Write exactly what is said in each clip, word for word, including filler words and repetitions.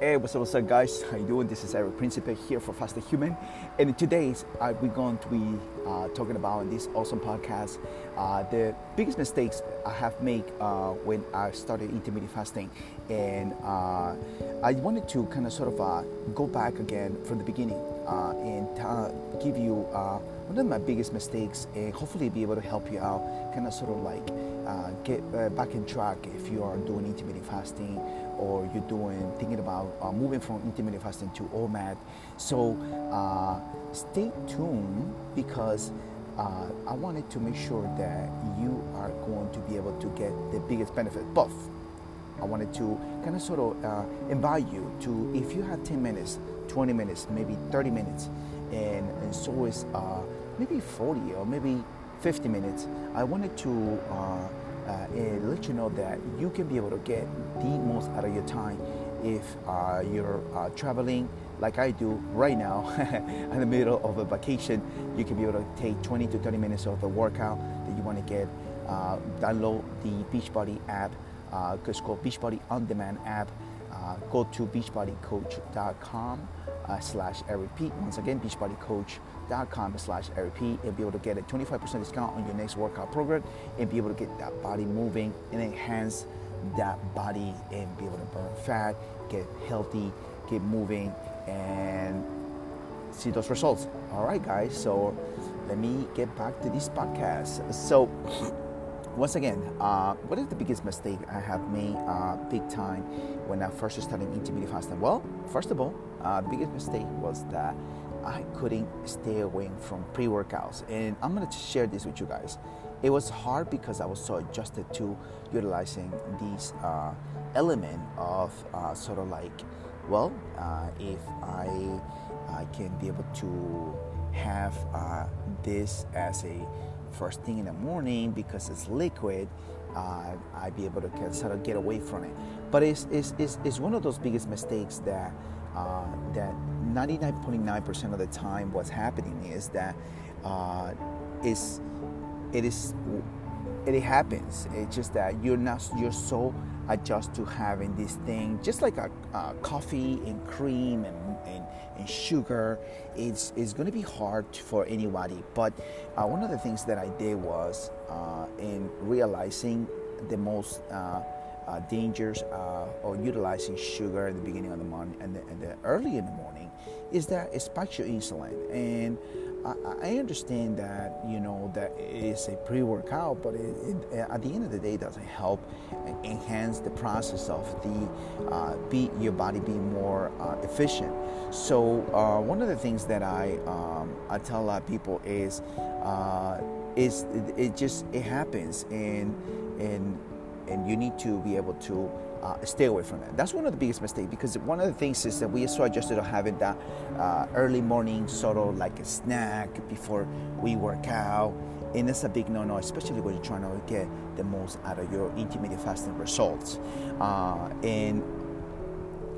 Hey, what's up, what's up guys, how you doing? This is Eric Principe here for FastingHuman, and in today's uh, we're going to be uh, talking about in this awesome podcast uh, the biggest mistakes I have made uh, when I started intermittent fasting, and uh, I wanted to kind of sort of uh, go back again from the beginning uh, and uh, give you uh, one of my biggest mistakes and hopefully be able to help you out, kind of sort of like uh, get uh, back in track if you are doing intermittent fasting or you're doing, thinking about uh, moving from intermittent fasting to O M A D. So uh, stay tuned, because uh, I wanted to make sure that you are going to be able to get the biggest benefit. But I wanted to kind of sort of uh, invite you to, if you have ten minutes, twenty minutes, maybe thirty minutes, and, and so is uh, maybe forty or maybe fifty minutes, I wanted to uh, Uh, and let you know that you can be able to get the most out of your time if uh, you're uh, traveling like I do right now in the middle of a vacation. You can be able to take twenty to thirty minutes of the workout that you want to get. Uh, download the Beachbody app, uh, it's called Beachbody On Demand app. Uh, go to beachbodycoach.com uh, slash RP. Once again, beachbodycoach.com slash RP and be able to get a twenty-five percent discount on your next workout program and be able to get that body moving and enhance that body and be able to burn fat, get healthy, get moving, and see those results. All right, guys, so let me get back to this podcast. So, once again, uh, what is the biggest mistake I have made uh, big time when I first started intermittent fasting? Well, first of all, uh, the biggest mistake was that I couldn't stay away from pre-workouts. And I'm going to share this with you guys. It was hard because I was so adjusted to utilizing these uh, element of uh, sort of like, well, uh, if I, I can be able to have uh, this as a first thing in the morning because it's liquid, uh, I'd be able to get, sort of get away from it. But it's it's, it's, it's one of those biggest mistakes that uh, that ninety-nine point nine percent of the time what's happening is that uh, is it is it happens. It's just that you're not you're so adjusted to having this thing, just like a, a coffee and cream and. and and sugar, it's, it's going to be hard for anybody. But uh, one of the things that I did was uh, in realizing the most uh, uh, dangers uh, or utilizing sugar at the beginning of the morning and the, and the early in the morning is that it spikes your insulin. And I, I understand that, you know, that it's a pre-workout, but it, it, at the end of the day, it doesn't help enhance the process of the uh, be your body being more uh, efficient. So uh, one of the things that I um, I tell a lot of people is uh, is it, it just it happens, and and and you need to be able to uh, stay away from that. That's one of the biggest mistakes, because one of the things is that we are so adjusted to having that uh, early morning sort of like a snack before we work out. And that's a big no-no, especially when you're trying to get the most out of your intermittent fasting results. Uh, and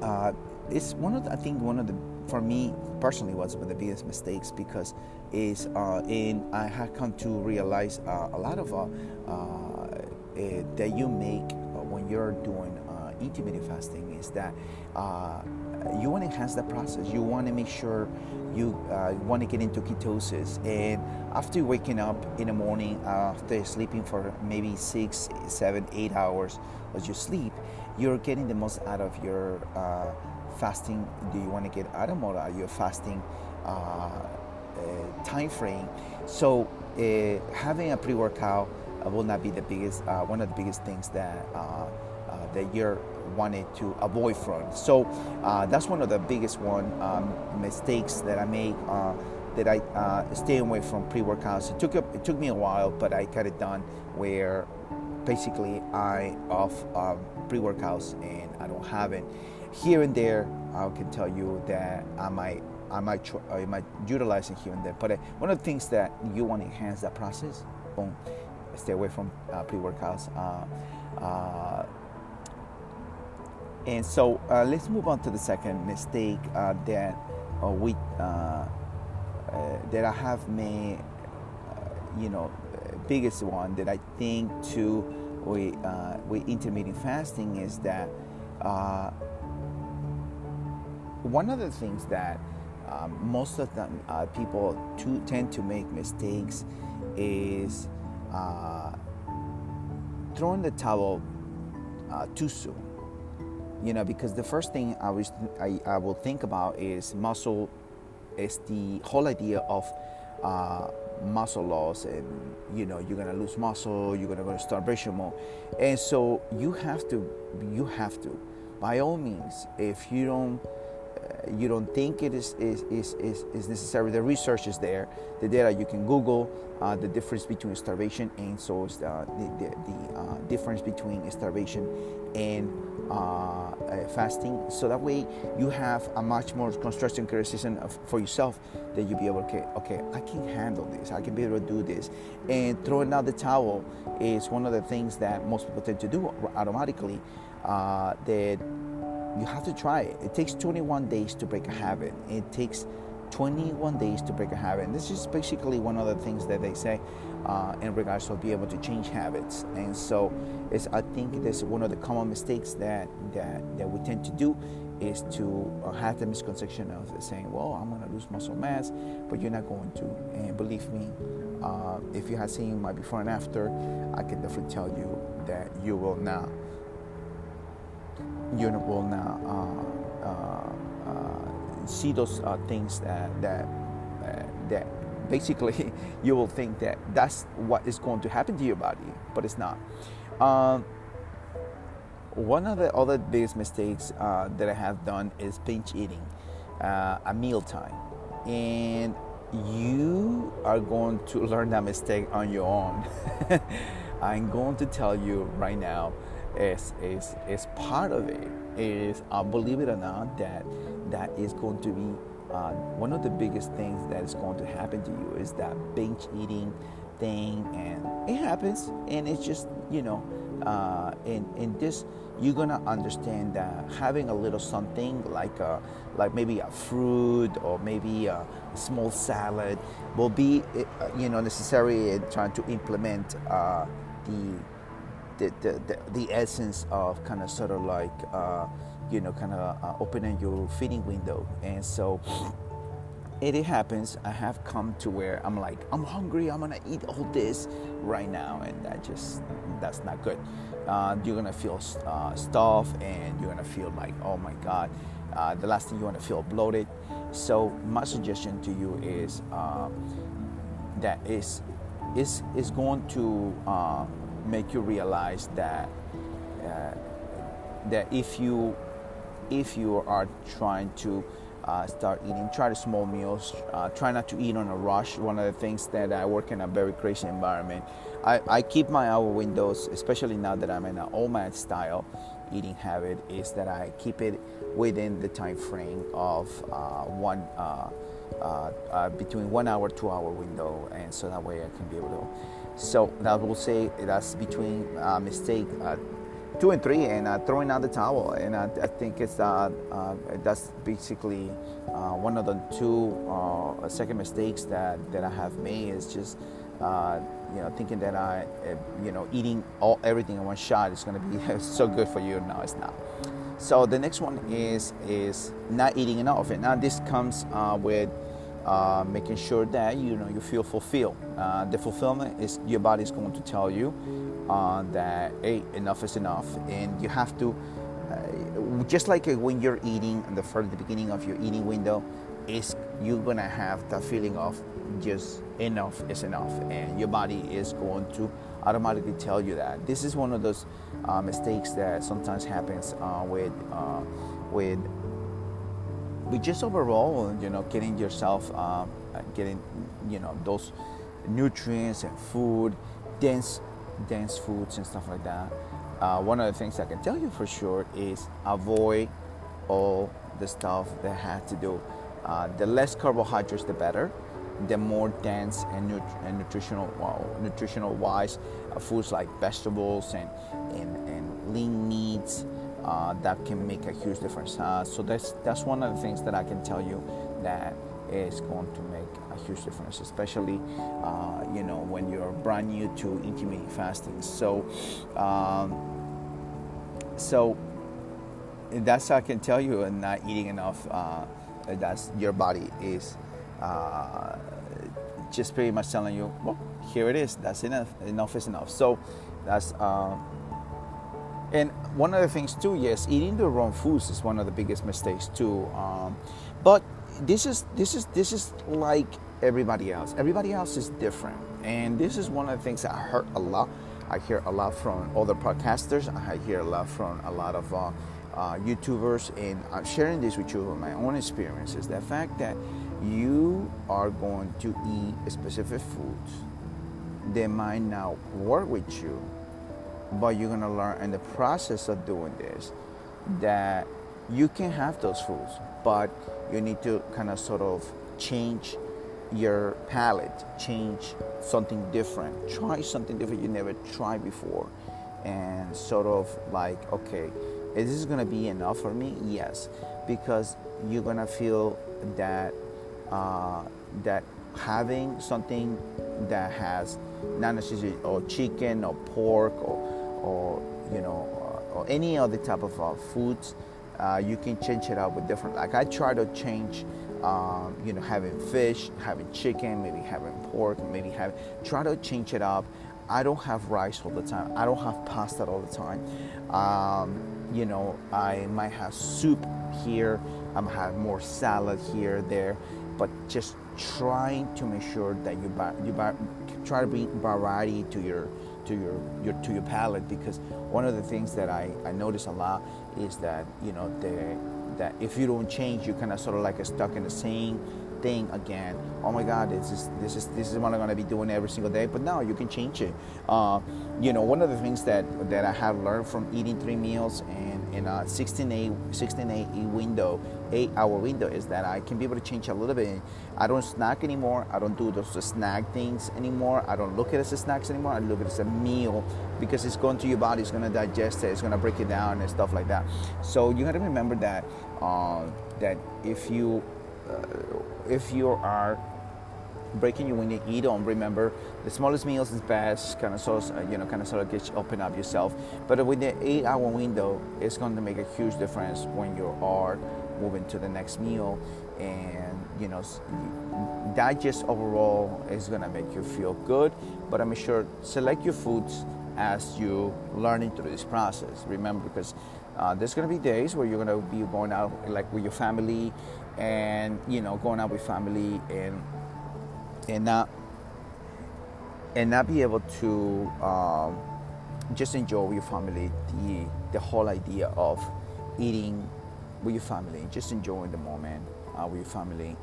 uh, it's one of the, I think one of the, for me personally, was one of the biggest mistakes, because is uh, in I have come to realize uh, a lot of uh, uh, it, that you make uh, when you're doing uh, intermittent fasting is that uh, you want to enhance the process. You want to make sure you uh, want to get into ketosis. And after waking up in the morning, uh, after sleeping for maybe six, seven, eight hours as you sleep, you're getting the most out of your uh, fasting. Do you want to get out of more out of your fasting uh, uh, time frame? So uh, having a pre-workout will not be the biggest, uh, one of the biggest things that uh, uh, that you're wanted to avoid from. So uh, that's one of the biggest one um, mistakes that I made, uh, that I uh, stay away from pre-workouts. It took up, it took me a while, but I got it done where basically I off uh, pre-workouts and I don't have it. Here and there, I can tell you that I might I might, tr- I might utilize it here and there, but uh, one of the things that you want to enhance that process, boom, stay away from uh, pre-workouts. Uh, uh, And so uh, let's move on to the second mistake uh, that uh, we uh, uh, that I have made. Uh, you know, biggest one that I think too we uh, with intermittent fasting is that uh, one of the things that um, most of the uh, people to tend to make mistakes is uh, throwing the towel uh, too soon. You know, because the first thing I was I, I will think about is muscle, is the whole idea of uh, muscle loss, and you know you're gonna lose muscle, you're gonna go to starvation mode, and so you have to, you have to, by all means, if you don't, uh, you don't think it is is, is is is necessary. The research is there, the data you can Google uh, the difference between starvation and so is the the, the uh, difference between starvation and Uh, uh, fasting, so that way you have a much more constructive criticism of, for yourself, that you'll be able to, okay, okay, I can handle this, I can be able to do this. And throwing out the towel is one of the things that most people tend to do automatically, uh, that you have to try it. It takes twenty-one days to break a habit. It takes twenty-one days to break a habit. And this is basically one of the things that they say uh, in regards to be able to change habits. And so it's, I think that's one of the common mistakes that, that, that we tend to do, is to uh, have the misconception of saying, well, I'm going to lose muscle mass, but you're not going to. And believe me, uh, if you have seen my before and after, I can definitely tell you that you will not, you will not, uh, uh, see those uh, things that that uh, that basically you will think that that's what is going to happen to your body, but it's not. Um, one of the other biggest mistakes uh, that I have done is binge eating uh, at mealtime, and you are going to learn that mistake on your own. I'm going to tell you right now, is is is part of it. Is uh, believe it or not, that that is going to be uh, one of the biggest things that is going to happen to you, is that binge eating thing, and it happens, and it's just, you know, uh, and in this you're gonna understand that having a little something like a, like maybe a fruit or maybe a small salad will be, you know, necessary in trying to implement uh, the. The, the the essence of kind of sort of like uh, you know kind of uh, opening your feeding window. And so it, it happens. I have come to where I'm like, I'm hungry, I'm gonna eat all this right now, and that just that's not good. Uh, you're gonna feel uh, stuffed, and you're gonna feel like, oh my God, uh, the last thing you want to feel bloated. So my suggestion to you is uh, that is is is going to uh, make you realize that uh, that if you if you are trying to uh, start eating, try the small meals, uh, try not to eat on a rush. One of the things that I work in a very crazy environment, I, I keep my hour windows, especially now that I'm in an O M A D style eating habit, is that I keep it within the time frame of uh, one uh, uh, uh, between one hour, two hour window, and so that way I can be able to. So that will say that's between uh, mistake uh, two and three, and uh, throwing out the towel. And I, I think it's uh, uh, that's basically uh, one of the two uh, second mistakes that, that I have made, is just uh, you know thinking that I uh, you know eating all everything in one shot is going to be so good for you. No, it's not. So the next one is is not eating enough, and now this comes uh, with. Uh, making sure that you know you feel fulfilled. Uh, the fulfillment is your body is going to tell you uh, that hey, enough is enough, and you have to uh, just like when you're eating in the first the beginning of your eating window, is you're gonna have that feeling of just enough is enough, and your body is going to automatically tell you that. This is one of those uh, mistakes that sometimes happens uh, with uh, with. But just overall, you know, getting yourself, um, getting, you know, those nutrients and food, dense, dense foods and stuff like that. Uh, one of the things I can tell you for sure is avoid all the stuff that has to do. Uh, the less carbohydrates, the better. The more dense and, nut- and nutritional, well, nutritional wise, uh, foods like vegetables and and, and lean meats. uh, that can make a huge difference. Uh, so that's that's one of the things that I can tell you that is going to make a huge difference, especially uh, you know, when you're brand new to intermittent fasting. So, um, so that's how I can tell you. And not eating enough, uh, that's your body is uh, just pretty much telling you, well, here it is. That's enough. Enough is enough. So that's. Uh, And one of the things too, yes, eating the wrong foods is one of the biggest mistakes too. Um, but this is this is this is like everybody else. Everybody else is different, and this is one of the things that I heard a lot. I hear a lot from other podcasters. I hear a lot from a lot of uh, uh, YouTubers, and I'm sharing this with you with my own experiences. The fact that you are going to eat specific foods, they might not work with you. But you're going to learn in the process of doing this that you can have those foods, but you need to kind of sort of change your palate, change something different, try something different you never tried before, and sort of like, okay, is this going to be enough for me? Yes, because you're going to feel that uh, that having something that has not necessarily or chicken or pork or or you know, or any other type of uh, foods, uh, you can change it up with different. Like I try to change, um, you know, having fish, having chicken, maybe having pork, maybe have try to change it up. I don't have rice all the time. I don't have pasta all the time. Um, you know, I might have soup here. I might have more salad here, there, but just trying to make sure that you buy, you buy, try to bring variety to your. To your, your to your palate, because one of the things that I, I notice a lot is that, you know, the, that if you don't change, you kind of sort of like stuck in the same thing again. Oh my God, this is this is this is what I'm gonna be doing every single day. But no, you can change it. Uh, you know, one of the things that that I have learned from eating three meals and in a sixteen eight window, eight hour window, is that I can be able to change a little bit. I don't snack anymore. I don't do those snack things anymore. I don't look at it as a snacks anymore. I look at it as a meal, because it's going to your body. It's gonna digest it. It's gonna break it down and stuff like that. So you gotta remember that uh, that if you Uh, if you are breaking your window, eat on. Remember, the smallest meals is best. Kind of sort of, you know, kind of sort of get you, open up yourself. But with the eight-hour window, it's going to make a huge difference when you are moving to the next meal, and you know, digest overall is going to make you feel good. But I'm sure select your foods as you learning through this process. Remember, because uh, there's going to be days where you're going to be going out like with your family. And you know, going out with family and and not and not be able to um, just enjoy with your family the the whole idea of eating with your family, just enjoying the moment uh, with your family,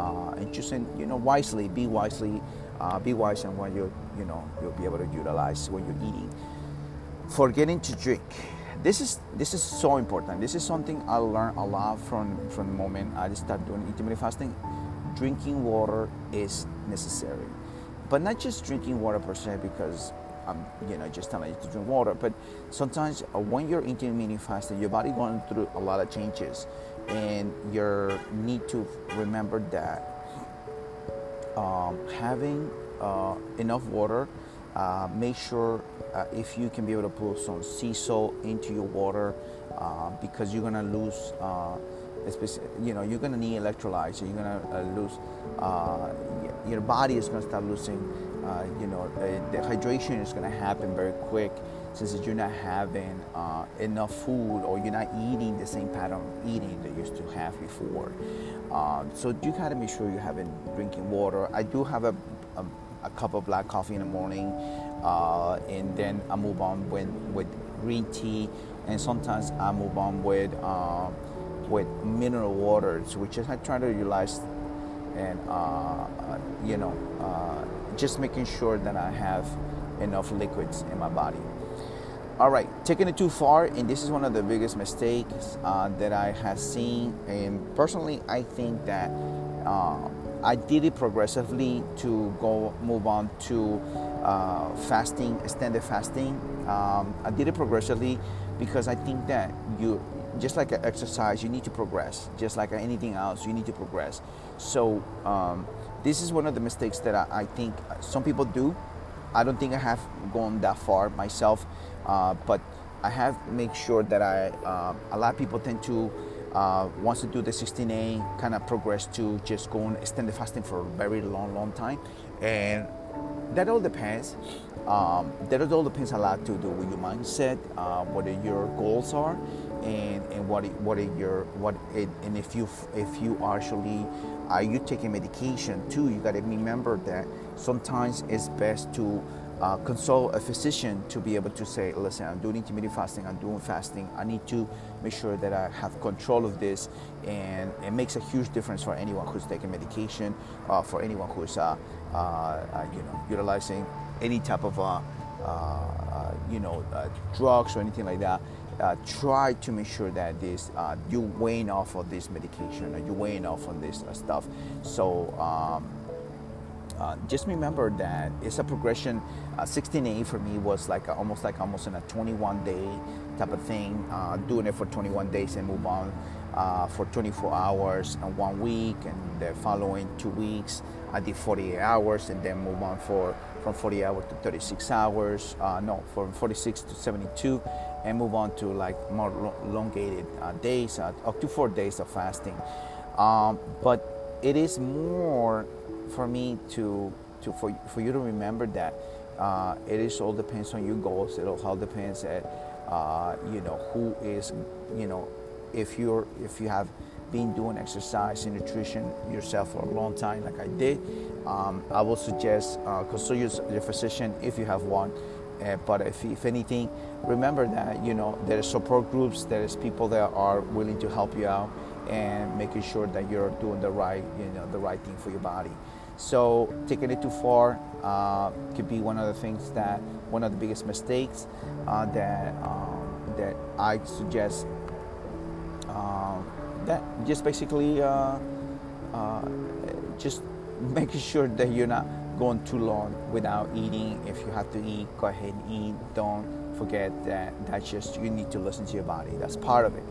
uh, and just in, you know wisely, be wisely, uh, be wise, and when you you know you'll be able to utilize what you're eating. Forgetting to drink. This is this is so important. This is something I learned a lot from, from the moment I started doing intermittent fasting. Drinking water is necessary, but not just drinking water per se, because I'm you know just telling you to drink water. But sometimes when you're intermittent fasting, your body going through a lot of changes, and you need to remember that um, having uh, enough water. Uh, make sure uh, if you can be able to put some sea salt into your water, uh, because you're gonna lose, uh, you know, you're gonna need electrolytes. So you're gonna uh, lose. Uh, your body is gonna start losing. Uh, you know, uh, the hydration is gonna happen very quick, since you're not having uh, enough food, or you're not eating the same pattern of eating that you used to have before. Uh, so you gotta make sure you're having drinking water. I do have a. a a cup of black coffee in the morning, uh, and then I move on with, with green tea, and sometimes I move on with uh, with mineral waters, which is I try to utilize, and uh, you know, uh, just making sure that I have enough liquids in my body. All right, taking it too far, and this is one of the biggest mistakes uh, that I have seen, and personally, I think that. Uh, I did it progressively to go move on to uh, fasting, extended fasting. Um, I did it progressively because I think that you, just like an exercise, you need to progress. Just like anything else, you need to progress. So um, this is one of the mistakes that I, I think some people do. I don't think I have gone that far myself, uh, but I have made sure that I, uh, a lot of people tend to, uh, once they do the sixteen A, kind of progress to just go and extend the fasting for a very long, long time. And that all depends. Um, that all depends a lot to do with your mindset, uh, what your goals are, and, and what it, what it your what it, and if you if you actually are you taking medication too. You got to remember that sometimes it's best to uh, consult a physician to be able to say, listen, I'm doing intermittent fasting, I'm doing fasting. I need to make sure that I have control of this, and it makes a huge difference for anyone who's taking medication, uh, for anyone who's uh, uh, uh, you know utilizing any type of, uh, uh, you know, uh, drugs or anything like that. Uh, try to make sure that this uh, you're weighing off on this medication or you're weighing off on this uh, stuff. So um, uh, just remember that it's a progression. Uh, sixteen A for me was like a, almost like almost in a twenty-one day type of thing. Uh, doing it for twenty-one days and move on uh, for twenty-four hours and one week, and the following two weeks I did forty-eight hours, and then move on for. From forty hours to thirty-six hours, uh, no, from forty-six to seventy-two, and move on to like more elongated uh, days, uh, up to four days of fasting. Um, but it is more for me to, to for, for you to remember that uh, it is all depends on your goals. It all depends at uh, you know who is you know if you're if you have. Been doing exercise and nutrition yourself for a long time, like I did. Um, I would suggest uh, consult your, your physician if you have one. Uh, but if, if anything, remember that you know there are support groups. There is people that are willing to help you out and making sure that you're doing the right, you know, the right thing for your body. So taking it too far uh, could be one of the things that one of the biggest mistakes uh, that um, that I suggest. Um, That just basically uh, uh, just making sure that you're not going too long without eating. If you have to eat, go ahead and eat. Don't forget that that's just you need to listen to your body. That's part of it.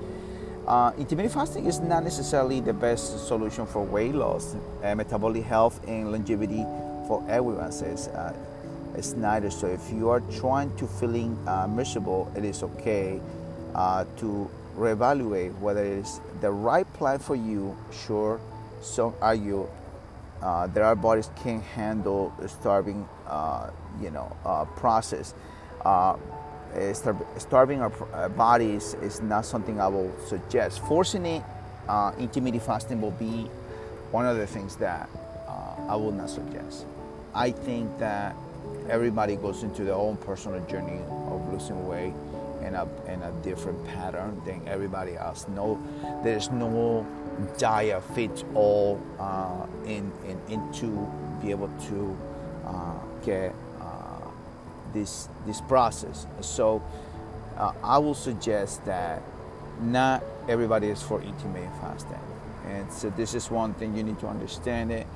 Uh, intermittent fasting is not necessarily the best solution for weight loss, uh, metabolic health, and longevity for everyone, says uh, Snyder. So if you are trying to feeling uh, miserable, it is okay uh, to reevaluate whether it is the right plan for you. Sure, so are you. Uh, there are bodies can't handle starving, uh, you know, uh, process. Uh, starving our bodies is not something I will suggest. Forcing it, uh, intermittent fasting will be one of the things that uh, I will not suggest. I think that everybody goes into their own personal journey of losing weight. In a, in a different pattern than everybody else. No, there's no diet fits all uh, in, in, in to be able to uh, get uh, this this process. So uh, I will suggest that not everybody is for intermittent fasting, and so this is one thing you need to understand it.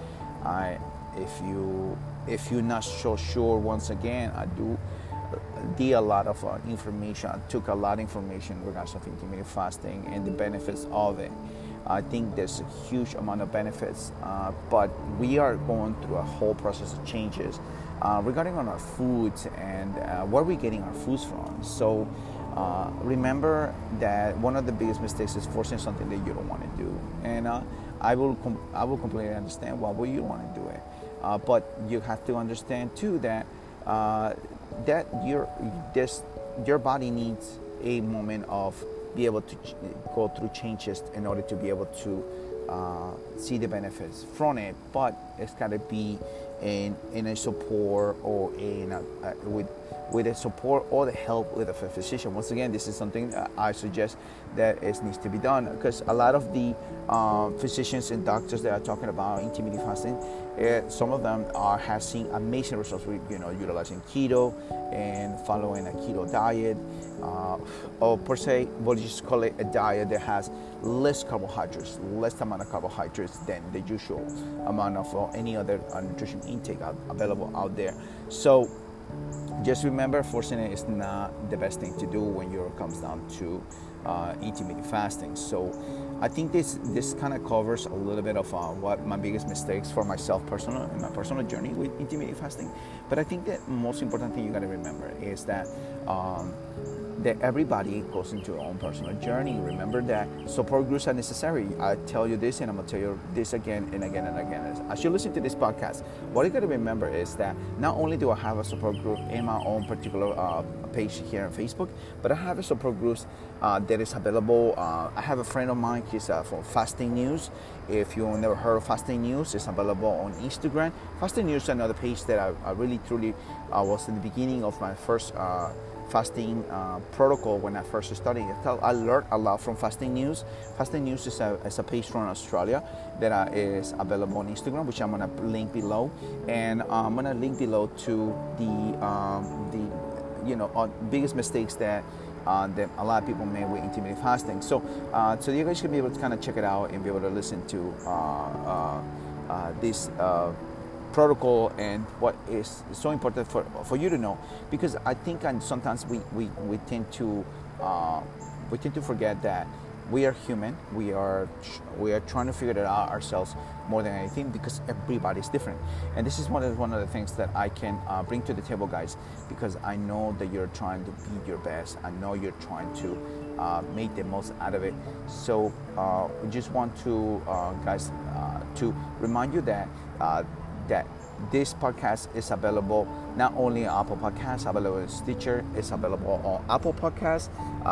I if you if you're not so sure, once again, I do. did a lot of uh, information, I took a lot of information in regards of intermittent fasting and the benefits of it. I think there's a huge amount of benefits, uh, but we are going through a whole process of changes uh, regarding on our foods and uh, where we're getting our foods from. So uh, remember that one of the biggest mistakes is forcing something that you don't want to do. And uh, I will com- I will completely understand why would you want to do it. Uh, but you have to understand too that uh, that your this your body needs a moment of be able to ch- go through changes in order to be able to uh, see the benefits from it, but it's got to be in in a support or in a, uh, with with a support or the help with a physician. Once again, this is something that I suggest that it needs to be done, because a lot of the um, physicians and doctors that are talking about intermittent fasting, uh, some of them are have seen amazing results with you know utilizing keto and following a keto diet, uh, or per se, we'll just call it a diet that has less carbohydrates, less amount of carbohydrates than the usual amount of uh, any other uh, nutrition intake out, available out there. So just remember, forcing it is not the best thing to do when it comes down to uh, intermittent fasting. So I think this this kind of covers a little bit of uh, what my biggest mistakes for myself personal in my personal journey with intermittent fasting. But I think the most important thing you got to remember is that um, that everybody goes into their own personal journey. Remember that support groups are necessary. I tell you this, and I'm gonna tell you this again and again and again. As you listen to this podcast, what you gotta remember is that not only do I have a support group in my own particular uh, page here on Facebook, but I have a support group uh, that is available. Uh, I have a friend of mine, he's uh, from Fasting News. If you've never heard of Fasting News, it's available on Instagram. Fasting News is another page that I, I really, truly uh, was in the beginning of my first uh, fasting uh, protocol when I first started. I learned a lot from Fasting News. Fasting News is a, is a page from Australia that uh, is available on Instagram, which I'm gonna link below, and uh, I'm gonna link below to the um, the you know uh, biggest mistakes that Uh, that a lot of people made with intermittent fasting. So, uh, so you guys should be able to kind of check it out and be able to listen to uh, uh, uh, this uh, protocol and what is so important for for you to know. Because I think, and sometimes we we we tend to uh, we tend to forget that we are human. We are we are trying to figure it out ourselves more than anything, because everybody's different. And this is one of one of the things that I can uh, bring to the table, guys, because I know that you're trying to be your best. I know you're trying to uh, make the most out of it. So uh, I just want to, uh, guys, uh, to remind you that uh, that this podcast is available not only on Apple Podcasts, available on Stitcher, it's available on Apple Podcasts, uh,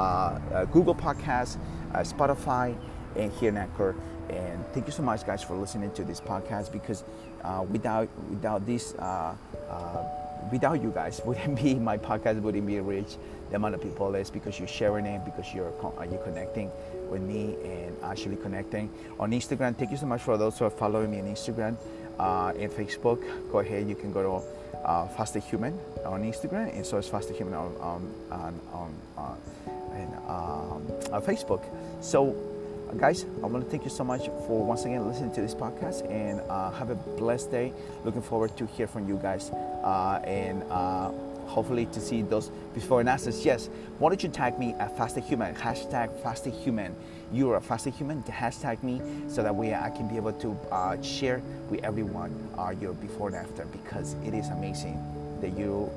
uh, Google Podcasts, Uh, Spotify, and here in Anchor. And thank you so much, guys, for listening to this podcast, because uh, without without this uh, uh, without you guys, wouldn't be my podcast wouldn't be rich the amount of people is, because you're sharing it, because you're you're connecting with me and actually connecting on Instagram. Thank you so much for those who are following me on Instagram uh, and Facebook. Go ahead, you can go to uh, FastingHuman on Instagram, and so it's FastingHuman on on on. on uh, and um, on Facebook. So uh, guys, I want to thank you so much for once again listening to this podcast, and uh, have a blessed day. Looking forward to hear from you guys, uh, and uh, hopefully to see those before and afters. Yes, why don't you tag me at FastingHuman, hashtag FastingHuman. You are a FastingHuman, hashtag me, so that way I can be able to uh, share with everyone uh, your before and after, because it is amazing that you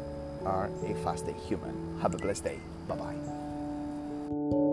are a FastingHuman. Have a blessed day. Bye-bye. Thank you.